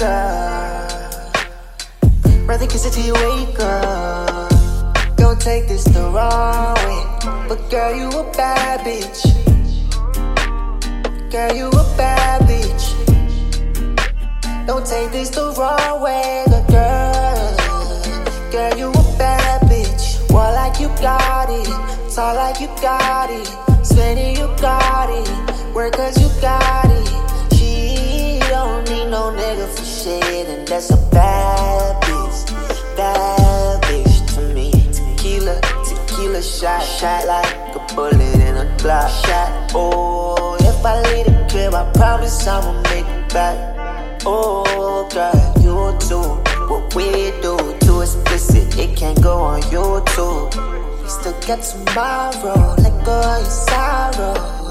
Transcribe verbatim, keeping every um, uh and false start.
wake up. Rather kiss it till you wake up. Don't take this the wrong way, but girl, you a bad bitch. Girl, you a bad bitch. Don't take this the wrong way, but girl, girl, you a bad bitch. Walk like you got it, talk like you got it, spending you got it, work 'cause you got it. She don't need no nigga for shit, and that's a bad bitch, bad bitch to me. Tequila, tequila shot, shot like a bullet in a Glock shot. Oh. If I leave the crib, I promise I'ma make it back. Oh, girl, you do what we do. Too explicit, it can't go on YouTube. Still got tomorrow, let go of your sorrow.